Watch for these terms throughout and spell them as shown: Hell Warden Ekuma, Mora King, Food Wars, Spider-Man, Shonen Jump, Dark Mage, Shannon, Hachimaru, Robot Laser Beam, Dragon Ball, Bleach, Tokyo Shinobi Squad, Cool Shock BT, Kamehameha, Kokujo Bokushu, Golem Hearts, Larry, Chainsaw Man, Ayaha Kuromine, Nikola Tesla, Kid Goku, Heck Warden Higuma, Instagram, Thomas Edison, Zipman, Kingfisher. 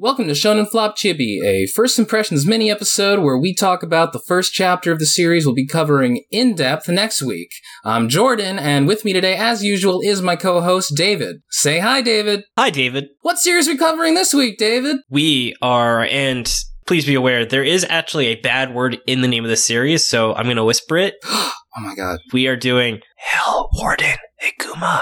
Welcome to Shonen Flop Chibi, a First Impressions mini-episode where we talk about the first chapter of the series we'll be covering in-depth next week. I'm Jordan, and with me today, as usual, is my co-host, David. Say hi, David. Hi, David. What series are we covering this week, David? We are, and please be aware, there is actually a bad word in the name of the series, so I'm going to whisper it. Oh my god. We are doing Hell Warden Ekuma.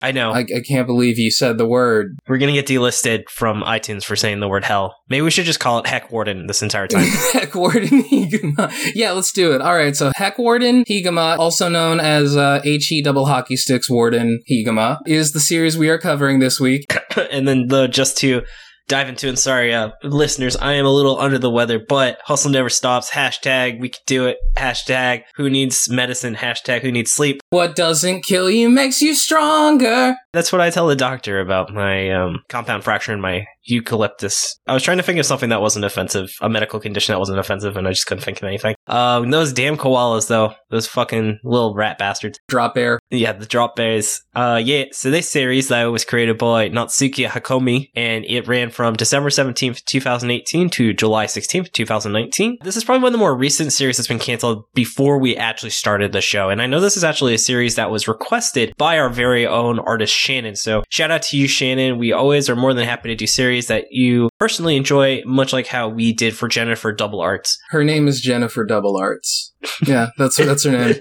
I know. I can't believe you said the word. We're going to get delisted from iTunes for saying the word hell. Maybe we should just call it Heck Warden this entire time. Heck Warden Higuma. Yeah, let's do it. All right, so Heck Warden Higuma, also known as H-E double hockey sticks Warden Higuma, is the series we are covering this week. And then just to dive into, and sorry, listeners, I am a little under the weather, but hustle never stops. Hashtag we can do it. Hashtag who needs medicine. Hashtag who needs sleep. What doesn't kill you makes you stronger. That's what I tell the doctor about my compound fracture in my eucalyptus. I was trying to think of something that wasn't offensive, a medical condition that wasn't offensive, and I just couldn't think of anything. Those damn koalas, though. Those fucking little rat bastards. Drop bear. Yeah, the drop bears. So this series, though, was created by Natsuki Hakomi, and it ran from December 17th, 2018 to July 16th, 2019. This is probably one of the more recent series that's been canceled before we actually started the show, and I know this is actually a series that was requested by our very own artist, Shannon. So, shout out to you, Shannon. We always are more than happy to do series that you personally enjoy, much like how we did for Jennifer Double Arts. Her name is Jennifer Double Arts. Yeah, that's her name.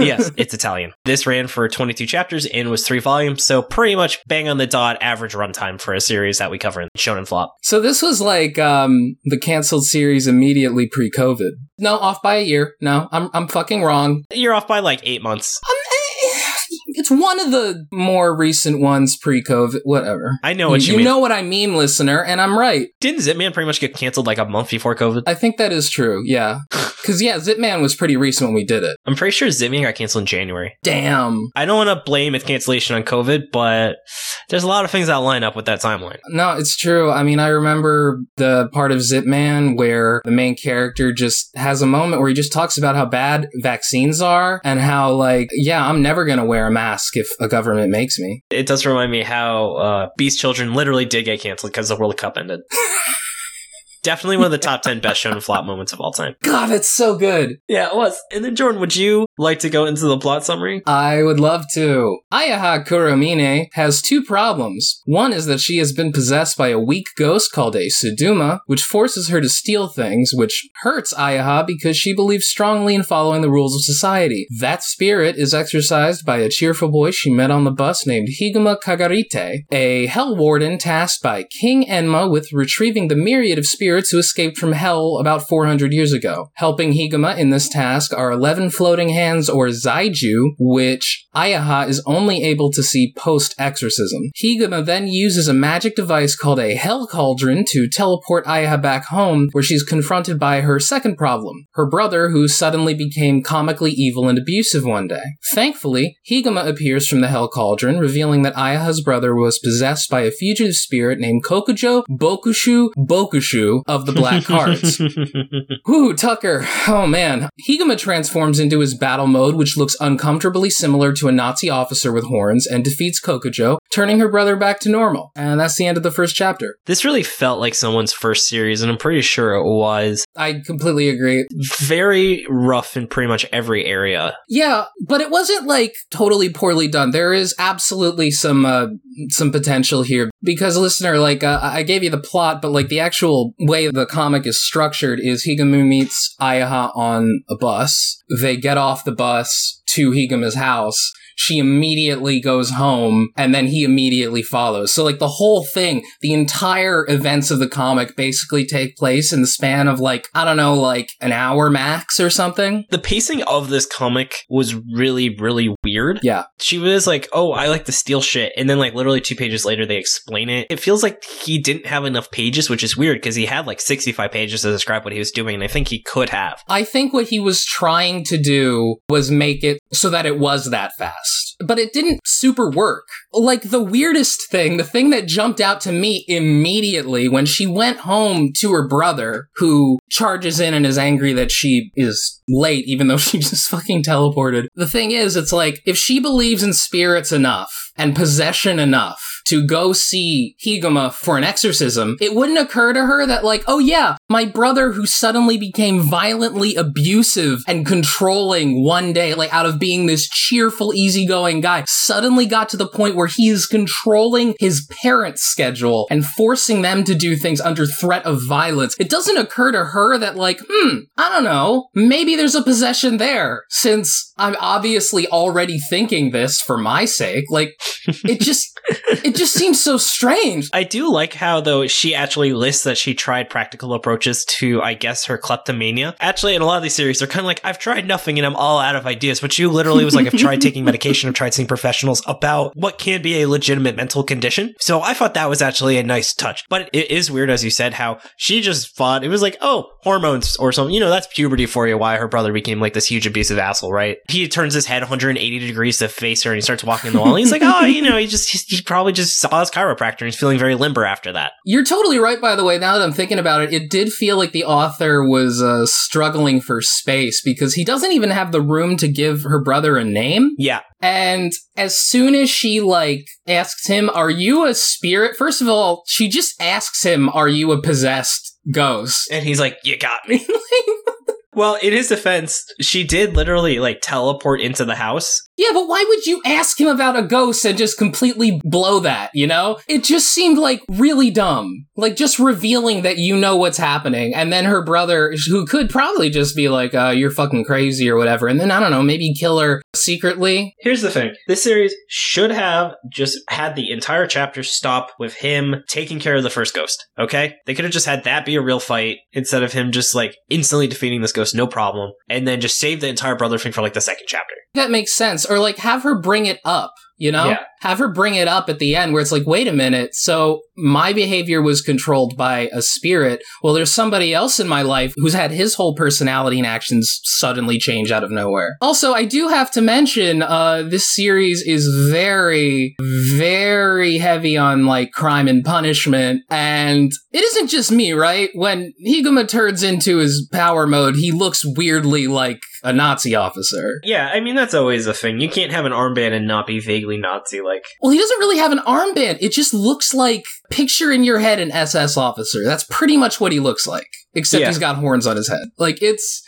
Yes, it's Italian. This ran for 22 chapters and was 3 volumes, so pretty much bang on the dot average runtime for a series that we cover in Shonen Flop. So this was like the canceled series immediately pre-COVID. No, off by a year. No, I'm fucking wrong. You're off by like 8 months. It's one of the more recent ones pre-COVID, whatever. I know what you mean. You know what I mean, listener, and I'm right. Didn't Zipman pretty much get canceled like a month before COVID? I think that is true, yeah. Because, yeah, Zipman was pretty recent when we did it. I'm pretty sure Zipman got canceled in January. Damn. I don't want to blame its cancellation on COVID, but there's a lot of things that line up with that timeline. No, it's true. I mean, I remember the part of Zipman where the main character just has a moment where he just talks about how bad vaccines are and how, like, yeah, I'm never going to wear a mask if a government makes me. It does remind me how Beast Children literally did get canceled because the World Cup ended. Definitely one of the top 10 best Shonen Flop moments of all time. God, it's so good. Yeah, it was. And then, Jordan, would you like to go into the plot summary? I would love to. Ayaha Kuromine has 2 problems. One is that she has been possessed by a weak ghost called a Suduma, which forces her to steal things, which hurts Ayaha because she believes strongly in following the rules of society. That spirit is exercised by a cheerful boy she met on the bus named Higuma Kagarite, a hell warden tasked by King Enma with retrieving the myriad of spirits who escaped from hell about 400 years ago. Helping Higuma in this task are 11 floating hands, or Zaiju, which Ayaha is only able to see post-exorcism. Higuma then uses a magic device called a Hell Cauldron to teleport Ayaha back home, where she's confronted by her second problem, her brother, who suddenly became comically evil and abusive one day. Thankfully, Higuma appears from the Hell Cauldron, revealing that Ayaha's brother was possessed by a fugitive spirit named Kokujo Bokushu, of the Black Hearts. Whoo, Tucker. Oh, man. Higuma transforms into his battle mode, which looks uncomfortably similar to a Nazi officer with horns, and defeats Kokujo, turning her brother back to normal. And that's the end of the first chapter. This really felt like someone's first series, and I'm pretty sure it was. I completely agree. Very rough in pretty much every area. Yeah, but it wasn't, like, totally poorly done. There is absolutely some potential here. Because, listener, like, I gave you the plot, but, like, the actual way the comic is structured is Higuma meets Ayaha on a bus. They get off the bus to Higuma's house. She immediately goes home, and then he immediately follows. So, like, the whole thing, the entire events of the comic basically take place in the span of, like, I don't know, like, an hour max or something. The pacing of this comic was really, really weird. Yeah. She was like, oh, I like to steal shit. And then, like, literally 2 pages later, they explain it. It feels like he didn't have enough pages, which is weird, because he had, like, 65 pages to describe what he was doing, and I think he could have. I think what he was trying to do was make it so that it was that fast. But it didn't super work. Like, the weirdest thing, the thing that jumped out to me immediately when she went home to her brother, who charges in and is angry that she is late, even though she just fucking teleported. The thing is, it's like, if she believes in spirits enough, and possession enough to go see Higuma for an exorcism, it wouldn't occur to her that, like, oh yeah, my brother who suddenly became violently abusive and controlling one day, like, out of being this cheerful, easygoing guy, suddenly got to the point where he is controlling his parents' schedule and forcing them to do things under threat of violence. It doesn't occur to her that, like, I don't know, maybe there's a possession there, since I'm obviously already thinking this for my sake. Like, it just seems so strange. I do like how, though, she actually lists that she tried practical approaches to, I guess, her kleptomania. Actually, in a lot of these series, they're kind of like, I've tried nothing and I'm all out of ideas. But she literally was like, I've tried taking medication, I've tried seeing professionals about what can be a legitimate mental condition. So I thought that was actually a nice touch. But it is weird, as you said, how she just thought it was like, oh, hormones or something. You know, that's puberty for you, why her brother became like this huge abusive asshole, right? He turns his head 180 degrees to face her and he starts walking in the wall. And he's like, oh, you know, he probably just saw his chiropractor and he's feeling very limber after that. You're totally right, by the way. Now that I'm thinking about it, it did feel like the author was struggling for space, because he doesn't even have the room to give her brother a name. Yeah. And as soon as she, like, asks him, are you a spirit? First of all, she just asks him, are you a possessed ghost? And he's like, you got me. Well, in his defense, she did literally, like, teleport into the house. Yeah, but why would you ask him about a ghost and just completely blow that, you know? It just seemed, like, really dumb. Like, just revealing that you know what's happening. And then her brother, who could probably just be like, you're fucking crazy or whatever. And then, I don't know, maybe kill her secretly. Here's the thing. This series should have just had the entire chapter stop with him taking care of the first ghost, okay? They could have just had that be a real fight instead of him just, like, instantly defeating this ghost. No problem. And then just save the entire brother thing for, like, the second chapter. That makes sense. Or, like, have her bring it up, you know? Yeah. Have her bring it up at the end where it's like, wait a minute, so my behavior was controlled by a spirit. Well, there's somebody else in my life who's had his whole personality and actions suddenly change out of nowhere. Also, I do have to mention, this series is very, very heavy on, like, crime and punishment. And it isn't just me, right? When Higuma turns into his power mode, he looks weirdly like a Nazi officer. Yeah, I mean, that's always a thing. You can't have an armband and not be vaguely Nazi-like. Well, he doesn't really have an armband. It just looks like, picture in your head an SS officer. That's pretty much what he looks like. Except He's got horns on his head. Like, it's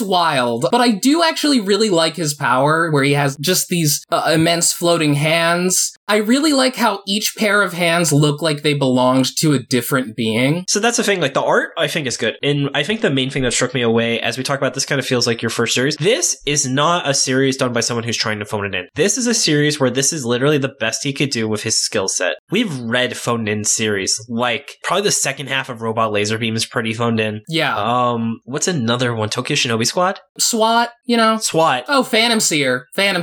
wild. But I do actually really like his power, where he has just these immense floating hands. I really like how each pair of hands look like they belonged to a different being. So that's the thing, like, the art, I think, is good. And I think the main thing that struck me away, as we talk about, this kind of feels like your first series. This is not a series done by someone who's trying to phone it in. This is a series where this is literally the best he could do with his skill set. We've read phoned in series, like, probably the second half of Robot Laser Beam is pretty phoned in. Yeah. What's another one? Tokyo Shinobi Squad? SWAT, you know? SWAT. Oh, Phantom Seer. Phantom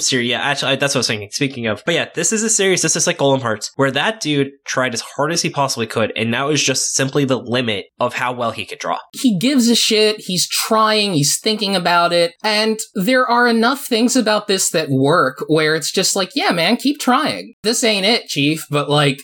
Seer, yeah, actually, that's what I was thinking, speaking of. But yeah, this is a series, this is like Golem Hearts, where that dude tried as hard as he possibly could, and that was just simply the limit of how well he could draw. He gives a shit, he's trying, he's thinking about it, and there are enough things about this that work, where it's just like, yeah, man, keep trying. This ain't it, Chief, but, like,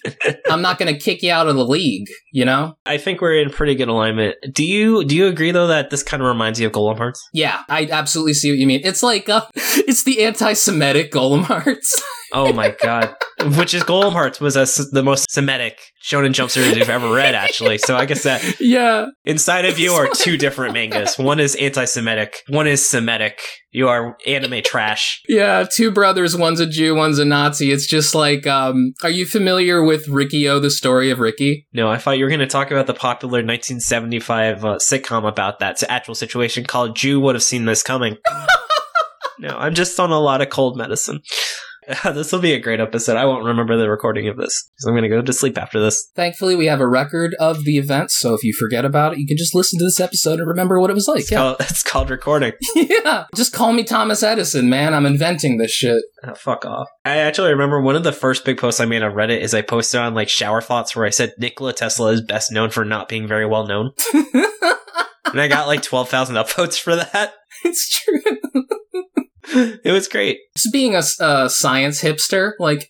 I'm not gonna kick you out of the league, you know? I think we're in pretty good alignment. Do you agree, though, that this kind of reminds you of Golem Hearts? Yeah, I absolutely see what you mean. It's like, it's the anti-Semitic Golem Hearts. Oh my god. Which is, Golem Hearts was the most Semitic Shonen Jump series we've ever read, actually. So I guess that... Yeah. Inside of you are two different mangas. One is anti-Semitic. One is Semitic. You are anime trash. Yeah, two brothers. One's a Jew, one's a Nazi. It's just like, are you familiar with Rikki-O, the story of Ricky? No, I thought you were going to talk about the popular 1975 sitcom about that actual situation called Jew Would Have Seen This Coming. No, I'm just on a lot of cold medicine. This will be a great episode. I won't remember the recording of this, because I'm going to go to sleep after this. Thankfully, we have a record of the event, so if you forget about it, you can just listen to this episode and remember what it was like. It's called recording. Yeah. Just call me Thomas Edison, man. I'm inventing this shit. Oh, fuck off. I actually remember one of the first big posts I made on Reddit is I posted on, like, shower thoughts where I said Nikola Tesla is best known for not being very well known. And I got, like, 12,000 upvotes for that. It's true. It was great. Just being a science hipster, like,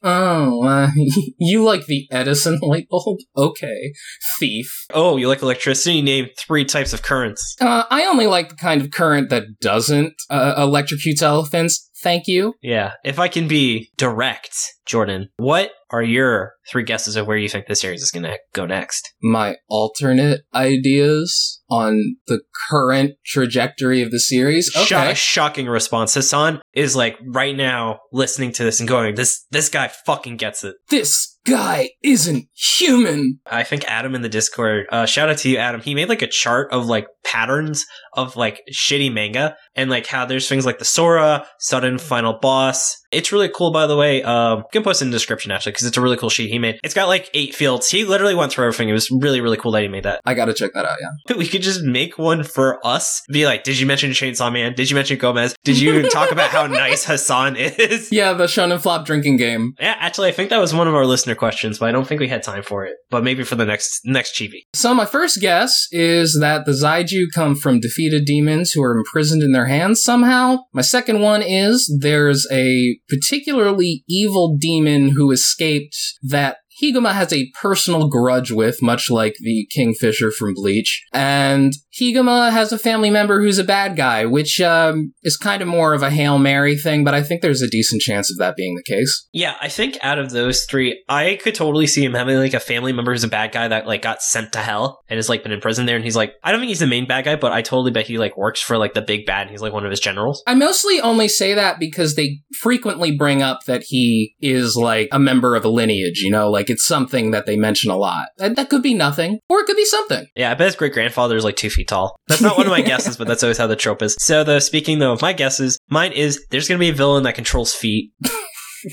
you like the Edison light bulb? Okay, thief. Oh, you like electricity? Name three types of currents. I only like the kind of current that doesn't electrocutes elephants. Thank you. Yeah. If I can be direct, Jordan, what are your three guesses of where you think this series is going to go next? My alternate ideas on the current trajectory of the series? Okay. Shocking response. Hassan is like right now listening to this and going, this guy fucking gets it. This guy isn't human. I think Adam in the Discord, shout out to you, Adam. He made like a chart of like patterns of like shitty manga and like how there's things like the Sora, sudden final boss. It's really cool, by the way. You can post it in the description actually because it's a really cool sheet he made. It's got like 8 fields. He literally went through everything. It was really, really cool that he made that. I gotta check that out. Yeah, we could just make one for us. Be like, did you mention Chainsaw Man? Did you mention Gomez? Did you talk about how nice Hassan is? Yeah, the Shonen Flop drinking game. Yeah, actually, I think that was one of our listener questions, but I don't think we had time for it. But maybe for the next chibi. So my first guess is that the Zaiju come from defeated demons who are imprisoned in their hands somehow. My second one is there's a particularly evil demon who escaped that Higuma has a personal grudge with, much like the Kingfisher from Bleach. And Higuma has a family member who's a bad guy, which is kind of more of a Hail Mary thing, but I think there's a decent chance of that being the case. Yeah, I think out of those three, I could totally see him having like a family member who's a bad guy that like got sent to hell and has like been in prison there, and he's like, I don't think he's the main bad guy, but I totally bet he like works for like the big bad and he's like one of his generals. I mostly only say that because they frequently bring up that he is like a member of a lineage, you know, like it's something that they mention a lot. And that could be nothing, or it could be something. Yeah, I bet his great-grandfather is like 2 feet tall. That's not one of my guesses, but that's always how the trope is. So, though, speaking though of my guesses, mine is there's going to be a villain that controls feet.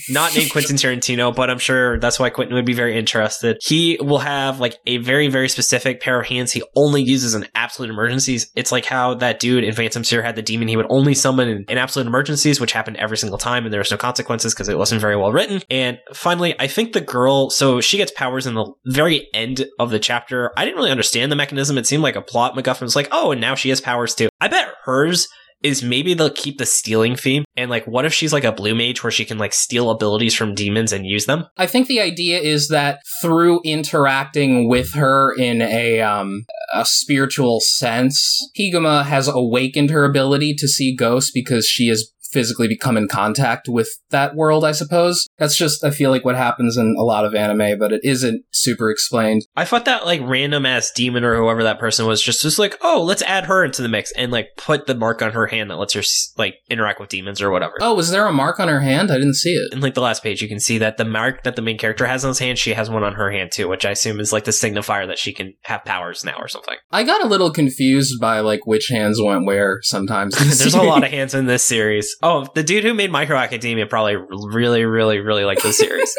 Not named Quentin Tarantino, but I'm sure that's why Quentin would be very interested. He will have like a very, very specific pair of hands he only uses in absolute emergencies. It's like how that dude in Phantom Seer had the demon he would only summon in absolute emergencies, which happened every single time, and there was no consequences because it wasn't very well written. And finally, I think the girl, so she gets powers in the very end of the chapter. I didn't really understand the mechanism. It seemed like a plot MacGuffin. It's like, oh, and now she has powers too. I bet hers is maybe they'll keep the stealing theme, and like what if she's like a blue mage where she can like steal abilities from demons and use them? I think the idea is that through interacting with her in a spiritual sense, Higuma has awakened her ability to see ghosts because she is physically become in contact with that world, I suppose. That's just, I feel like what happens in a lot of anime, but it isn't super explained. I thought that like random ass demon or whoever that person was just like, oh, let's add her into the mix and like put the mark on her hand that lets her like interact with demons or whatever. Oh, was there a mark on her hand? I didn't see it. In like the last page, you can see that the mark that the main character has on his hand, she has one on her hand too, which I assume is like the signifier that she can have powers now or something. I got a little confused by like which hands went where sometimes. There's a lot of hands in this series. Oh, the dude who made Micro Academia probably really, really, really liked this series.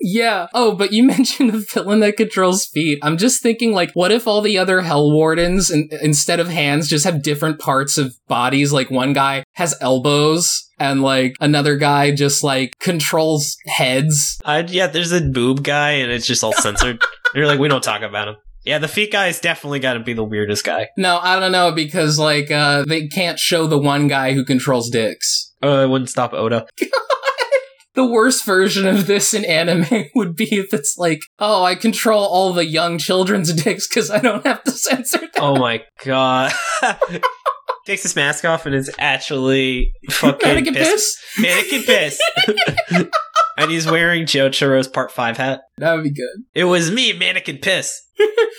Yeah. Oh, but you mentioned a villain that controls feet. I'm just thinking, like, what if all the other Hell Wardens, instead of hands, just have different parts of bodies? Like, one guy has elbows, and, like, another guy just, like, controls heads. Yeah, there's a boob guy, and it's just all censored. You're like, we don't talk about him. Yeah, the feet guy's definitely got to be the weirdest guy. No, I don't know, because, like, they can't show the one guy who controls dicks. Oh, it wouldn't stop Oda. The worst version of this in anime would be if it's like, oh, I control all the young children's dicks because I don't have to censor them. Oh my god. Takes his mask off and is actually fucking Mannequin Piss. Mannequin Piss. And he's wearing Jotaro's Part 5 hat. That would be good. It was me, Mannequin Piss.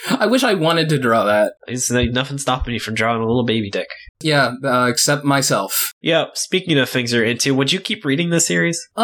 I wish I wanted to draw that. It's like nothing stopping me from drawing a little baby dick. Yeah, except myself. Yeah, speaking of things you're into, would you keep reading this series? Yeah.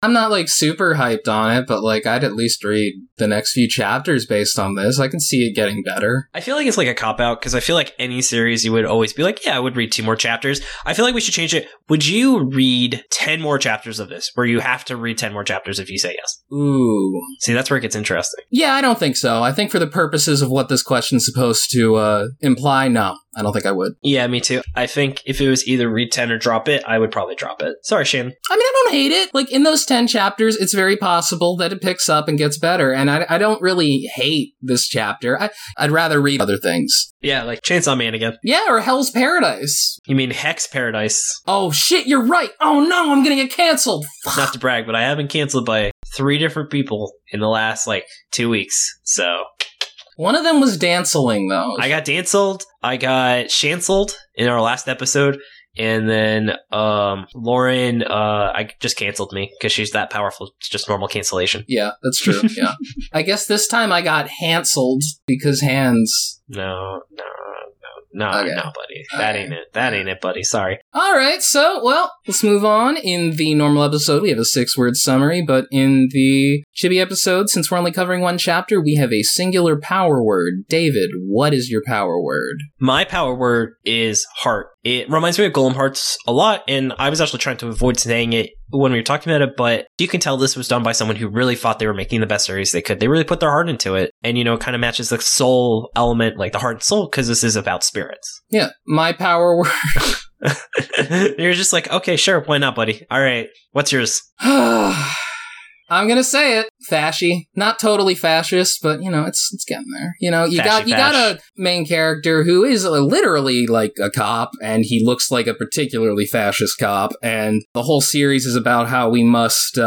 I'm not like super hyped on it, but like I'd at least read the next few chapters based on this. I can see it getting better. I feel like it's like a cop-out because I feel like any series you would always be like, yeah, I would read 2 more chapters. I feel like we should change it. Would you read 10 more chapters of this, where you have to read 10 more chapters if you say yes? Ooh. See, that's where it gets interesting. Yeah, I don't think so. I think for the purposes of what this question's supposed to imply, no. I don't think I would. Yeah, me too. I think if it was either read 10 or drop it, I would probably drop it. Sorry, Shannon. I mean, I don't hate it. Like, in those 10 chapters, it's very possible that it picks up and gets better. And I don't really hate this chapter. I'd rather read other things. Yeah, like Chainsaw Man again. Yeah, or Hell's Paradise. You mean Heck's Paradise. Oh, shit, you're right. Oh, no, I'm gonna get canceled. Not to brag, but I have been canceled by 3 different people in the last, 2 weeks. So... one of them was Danceling, though. I got Danceled. I got Shanceled in our last episode. And then Lauren I just canceled me because she's that powerful. It's just normal cancellation. Yeah, that's true. Yeah. I guess this time I got hanseled because hands. No, okay. No, buddy. That ain't it. That ain't it, buddy. Sorry. All right. So, well, let's move on. In the normal episode, we have a 6-word summary, but in the chibi episode, since we're only covering one chapter, we have a singular power word. David, what is your power word? My power word is heart. It reminds me of Golem Hearts a lot, and I was actually trying to avoid saying it when we were talking about it, but you can tell this was done by someone who really thought they were making the best series they could. They really put their heart into it, and, you know, it kind of matches the soul element, like the heart and soul, because this is about spirits. Yeah, my power word. You're just like, okay, sure, why not, buddy? All right, what's yours? I'm gonna say it. Fashy. Not totally fascist, but, you know, it's getting there. You know, you got a main character who is literally like a cop, and he looks like a particularly fascist cop, and the whole series is about how we must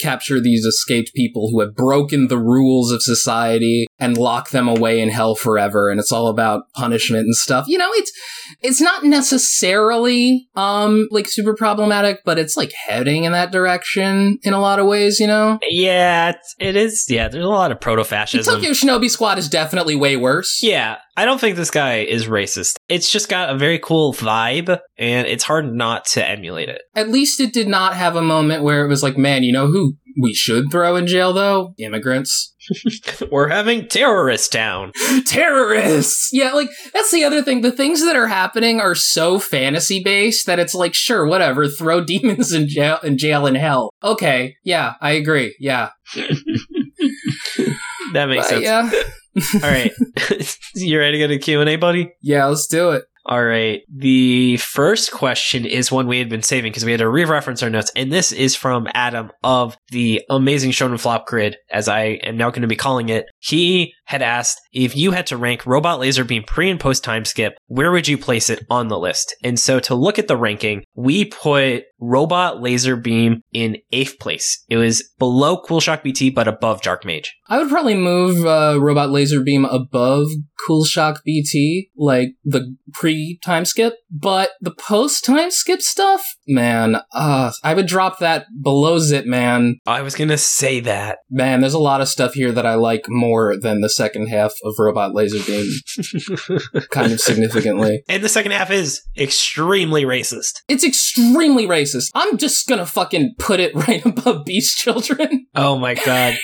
capture these escaped people who have broken the rules of society and lock them away in hell forever, and it's all about punishment and stuff. You know, it's not necessarily like super problematic, but it's like heading in that direction in a lot of ways, you know? Yeah, it is. Yeah, there's a lot of proto-fascism. The Tokyo Shinobi Squad is definitely way worse. Yeah, I don't think this guy is racist. It's just got a very cool vibe, and it's hard not to emulate it. At least it did not have a moment where it was like, man, you know who we should throw in jail, though? Immigrants. We're having terrorist town. Terrorists! Yeah, like, that's the other thing. The things that are happening are so fantasy-based that it's like, sure, whatever, throw demons in jail in hell. Okay, yeah, I agree, yeah. That makes sense. Yeah. All right. You ready to go to Q&A, buddy? Yeah, let's do it. All right. The first question is one we had been saving because we had to re-reference our notes. And this is from Adam of the amazing Shonen Flop Grid, as I am now going to be calling it. He had asked, if you had to rank Robot Laser Beam pre and post time skip, where would you place it on the list? And so to look at the ranking, we put Robot Laser Beam in 8th place. It was below Cool Shock BT, but above Dark Mage. I would probably move Robot Laser Beam above Cool Shock BT, like the pre-time skip, but the post-time skip stuff, man, I would drop that below Zipman. I was gonna say that. Man, there's a lot of stuff here that I like more than the second half of Robot Laser Beam, kind of significantly. And the second half is extremely racist. It's extremely racist. I'm just gonna fucking put it right above Beast Children. Oh my god.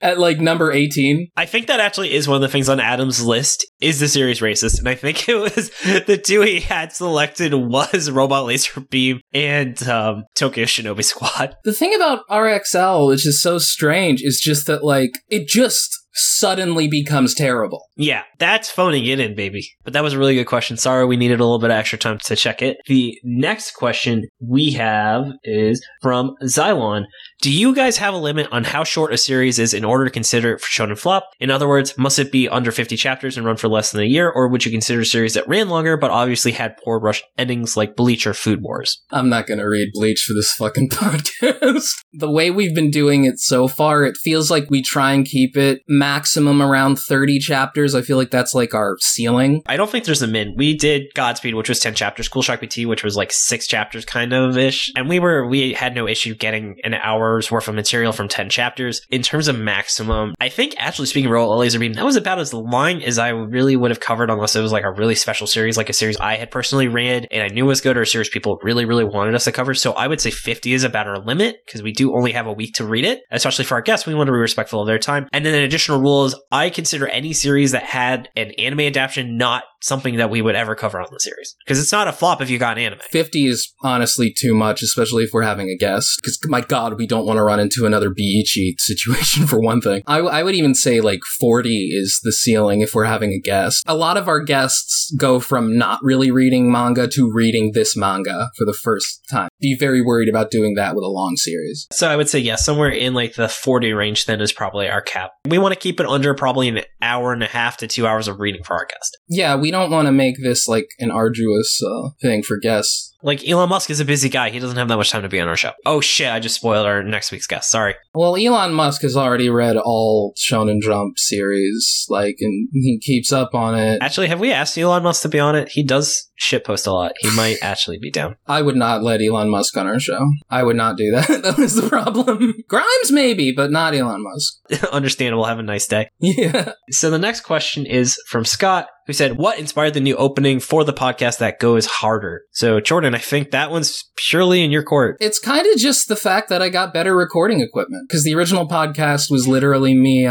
At, like, number 18. I think that actually is one of the things on Adam's list, is the series racist. And I think it was the two he had selected was Robot Laser Beam and Tokyo Shinobi Squad. The thing about RXL, which is so strange, is just that, like, it just suddenly becomes terrible. Yeah, that's phoning it in, baby. But that was a really good question. Sorry, we needed a little bit of extra time to check it. The next question we have is from Xylon. Do you guys have a limit on how short a series is in order to consider it for Shonen Flop? In other words, must it be under 50 chapters and run for less than a year, or would you consider a series that ran longer but obviously had poor rushed endings like Bleach or Food Wars? I'm not going to read Bleach for this fucking podcast. The way we've been doing it so far, it feels like we try and keep it maximum around 30 chapters. I feel like that's like our ceiling. I don't think there's a min. We did Godspeed, which was 10 chapters, Cool Shock BT, which was like 6 chapters kind of ish, and we had no issue getting an hour's worth of material from 10 chapters. In terms of maximum, I think actually speaking of Robot Laser Beam, that was about as long as I really would have covered, unless it was like a really special series, like a series I had personally read and I knew was good, or a series people really, really wanted us to cover. So I would say 50 is about our limit, because we do only have a week to read it, especially for our guests. We want to be respectful of their time. And then in addition, rules, I consider any series that had an anime adaptation not something that we would ever cover on the series, because it's not a flop if you got an anime. 50 is honestly too much, especially if we're having a guest, because my god, we don't want to run into another Biichi situation for one thing. I would even say like 40 is the ceiling if we're having a guest. A lot of our guests go from not really reading manga to reading this manga for the first time. Be very worried about doing that with a long series. So I would say, yeah, somewhere in like the 40 range then is probably our cap. We want to keep it under probably an hour and a half to 2 hours of reading for our guest. Yeah, we don't want to make this like an arduous thing for guests. Like, Elon Musk is a busy guy. He doesn't have that much time to be on our show. Oh shit, I just spoiled our next week's guest. Sorry. Well, Elon Musk has already read all Shonen Jump series, like, and he keeps up on it. Actually, have we asked Elon Musk to be on it? He does shitpost a lot, he might actually be down. I would not let Elon Musk on our show. I would not do that. That was the problem. Grimes maybe, but not Elon Musk. Understandable. Have a nice day. Yeah. So the next question is from Scott, who said, what inspired the new opening for the podcast that goes harder? So Jordan, I think that one's purely in your court. It's kind of just the fact that I got better recording equipment, because the original podcast was literally me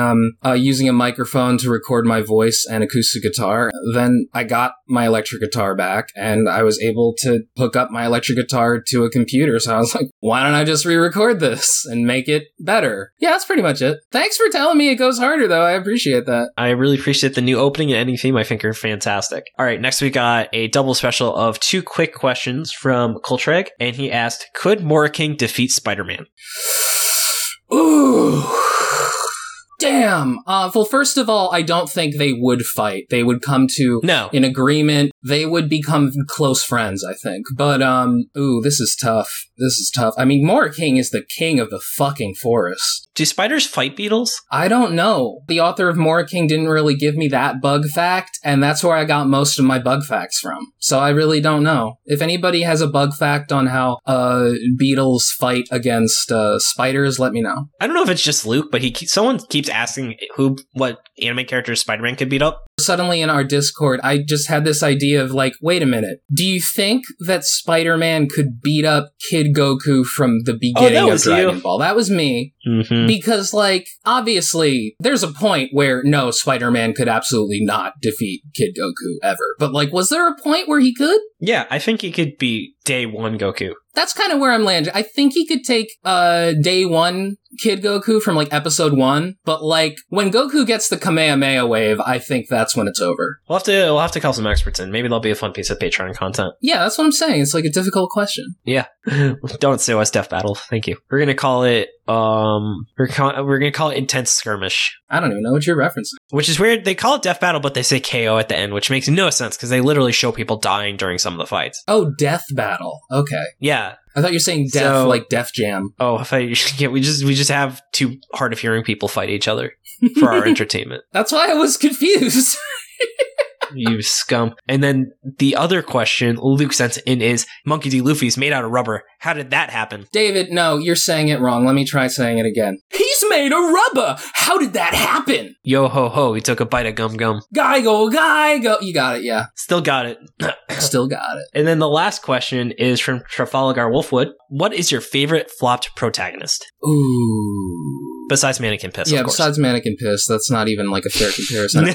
using a microphone to record my voice and acoustic guitar. Then I got my electric guitar back and I was able to hook up my electric guitar to a computer. So I was like, why don't I just re-record this and make it better? Yeah, that's pretty much it. Thanks for telling me it goes harder, though. I appreciate that. I really appreciate the new opening and ending theme. I think are fantastic. All right, next we got a double special of two quick questions from Coltreg, and he asked, could Mora King defeat Spider-Man? Ooh. Damn. Well, first of all, I don't think they would fight. They would come to an agreement. They would become close friends, I think. But, ooh, this is tough. This is tough. I mean, Mora King is the king of the fucking forest. Do spiders fight beetles? I don't know. The author of Mora King didn't really give me that bug fact, and that's where I got most of my bug facts from. So I really don't know. If anybody has a bug fact on how beetles fight against spiders, let me know. I don't know if it's just Luke, but someone keeps asking what anime character Spider-Man could beat up. Suddenly in our Discord, I just had this idea of like, wait a minute, do you think that Spider-Man could beat up Kid Goku from the beginning of Dragon Ball? That was me. Mm-hmm. Because, like, obviously, there's a point where, no, Spider-Man could absolutely not defeat Kid Goku ever. But, like, was there a point where he could? Yeah, I think he could be day one Goku. That's kind of where I'm landing. I think he could take day one Kid Goku from, like, episode 1. But, like, when Goku gets the Kamehameha wave, I think that's when it's over. We'll have to call some experts in. Maybe that'll be a fun piece of Patreon content. Yeah, that's what I'm saying. It's, like, a difficult question. Yeah. Don't sue us, Death Battle. Thank you. We're going to call it... we're gonna call it Intense Skirmish. I don't even know what you're referencing. Which is weird. They call it Death Battle, but they say KO at the end, which makes no sense because they literally show people dying during some of the fights. Oh, Death Battle. Okay. Yeah. I thought you were saying death, so, like Def Jam. Oh, we just have two hard of hearing people fight each other for our entertainment. That's why I was confused. You scum. And then the other question Luke sent in is, Monkey D. Luffy's made out of rubber. How did that happen? David, no, you're saying it wrong. Let me try saying it again. He's made of rubber. How did that happen? Yo ho ho, he took a bite of gum. Guy go. You got it, yeah. Still got it. Still got it. And then the last question is from Trafalgar Wolfwood. What is your favorite flopped protagonist? Ooh. Besides Mannequin Piss, yeah, of course. Besides Mannequin Piss, that's not even like a fair comparison.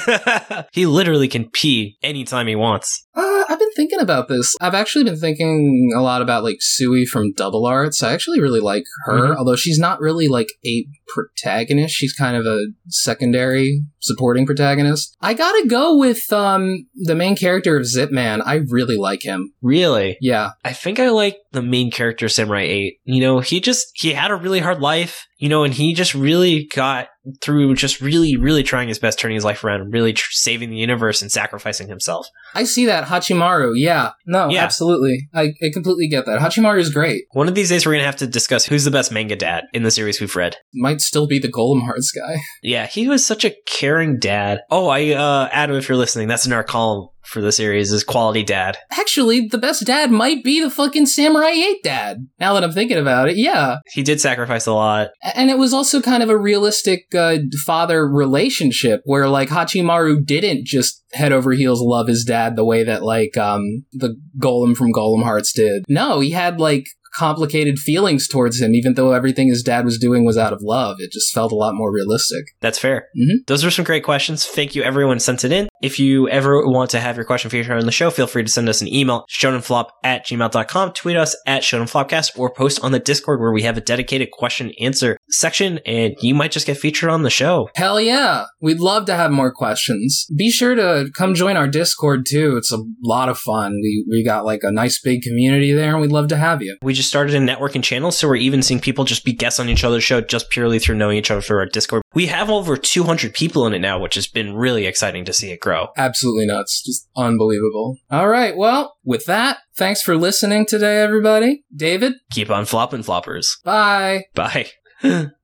He literally can pee anytime he wants. I've been thinking about this. I've actually been thinking a lot about like Sui from Double Arts. I actually really like her, mm-hmm. although she's not really like a protagonist. She's kind of a secondary supporting protagonist. I gotta go with the main character of Zipman. I really like him. Really? Yeah. I think I like the main character of Samurai 8. You know, he had a really hard life, you know, and he just really got through just really, really trying his best, turning his life around, and really saving the universe and sacrificing himself. I see that. Hachimaru, yeah. No, yeah. Absolutely. I completely get that. Hachimaru is great. One of these days we're going to have to discuss who's the best manga dad in the series we've read. Might still be the Golem Hearts guy. Yeah, he was such a caring dad. Oh, Adam, if you're listening, that's in our column for the series, is quality dad. Actually, the best dad might be the fucking Samurai 8 dad. Now that I'm thinking about it, yeah. He did sacrifice a lot. And it was also kind of a realistic father relationship where, like, Hachimaru didn't just head over heels love his dad the way that, like, the Golem from Golem Hearts did. No, he had, like, complicated feelings towards him, even though everything his dad was doing was out of love. It just felt a lot more realistic. That's fair. Mm-hmm. Those were some great questions. Thank you, everyone sent it in. If you ever want to have your question featured on the show, feel free to send us an email, shonenflop@gmail.com, tweet us @shonenflopcast, or post on the Discord where we have a dedicated question answer section, and you might just get featured on the show. Hell yeah. We'd love to have more questions. Be sure to come join our Discord too. It's a lot of fun. We got like a nice big community there, and we'd love to have you. We just started a networking channel, so we're even seeing people just be guests on each other's show just purely through knowing each other through our Discord. We have over 200 people in it now, which has been really exciting to see it grow. Absolutely nuts. Just unbelievable. All right. Well, with that, thanks for listening today, everybody. David? Keep on flopping, floppers. Bye. Bye.